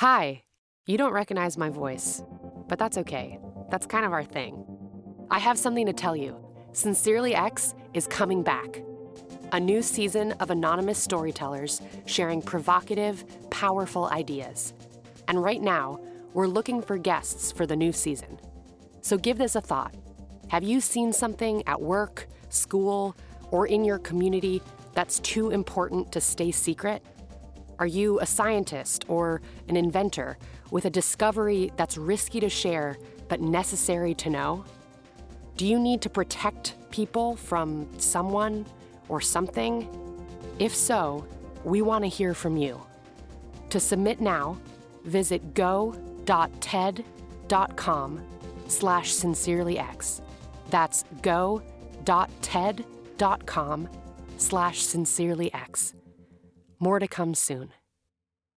Hi, you don't recognize my voice, but that's okay. That's kind of our thing. I have something to tell you. Sincerely, X is coming back. A new season of anonymous storytellers sharing provocative, powerful ideas. And right now, we're looking for guests for the new season. So give this a thought. Have you seen something at work, school, or in your community that's too important to stay secret? Are you a scientist or an inventor with a discovery that's risky to share but necessary to know? Do you need to protect people from someone or something? If so, we want to hear from you. To submit now, visit go.ted.com/sincerelyx. That's go.ted.com/sincerelyx. More to come soon.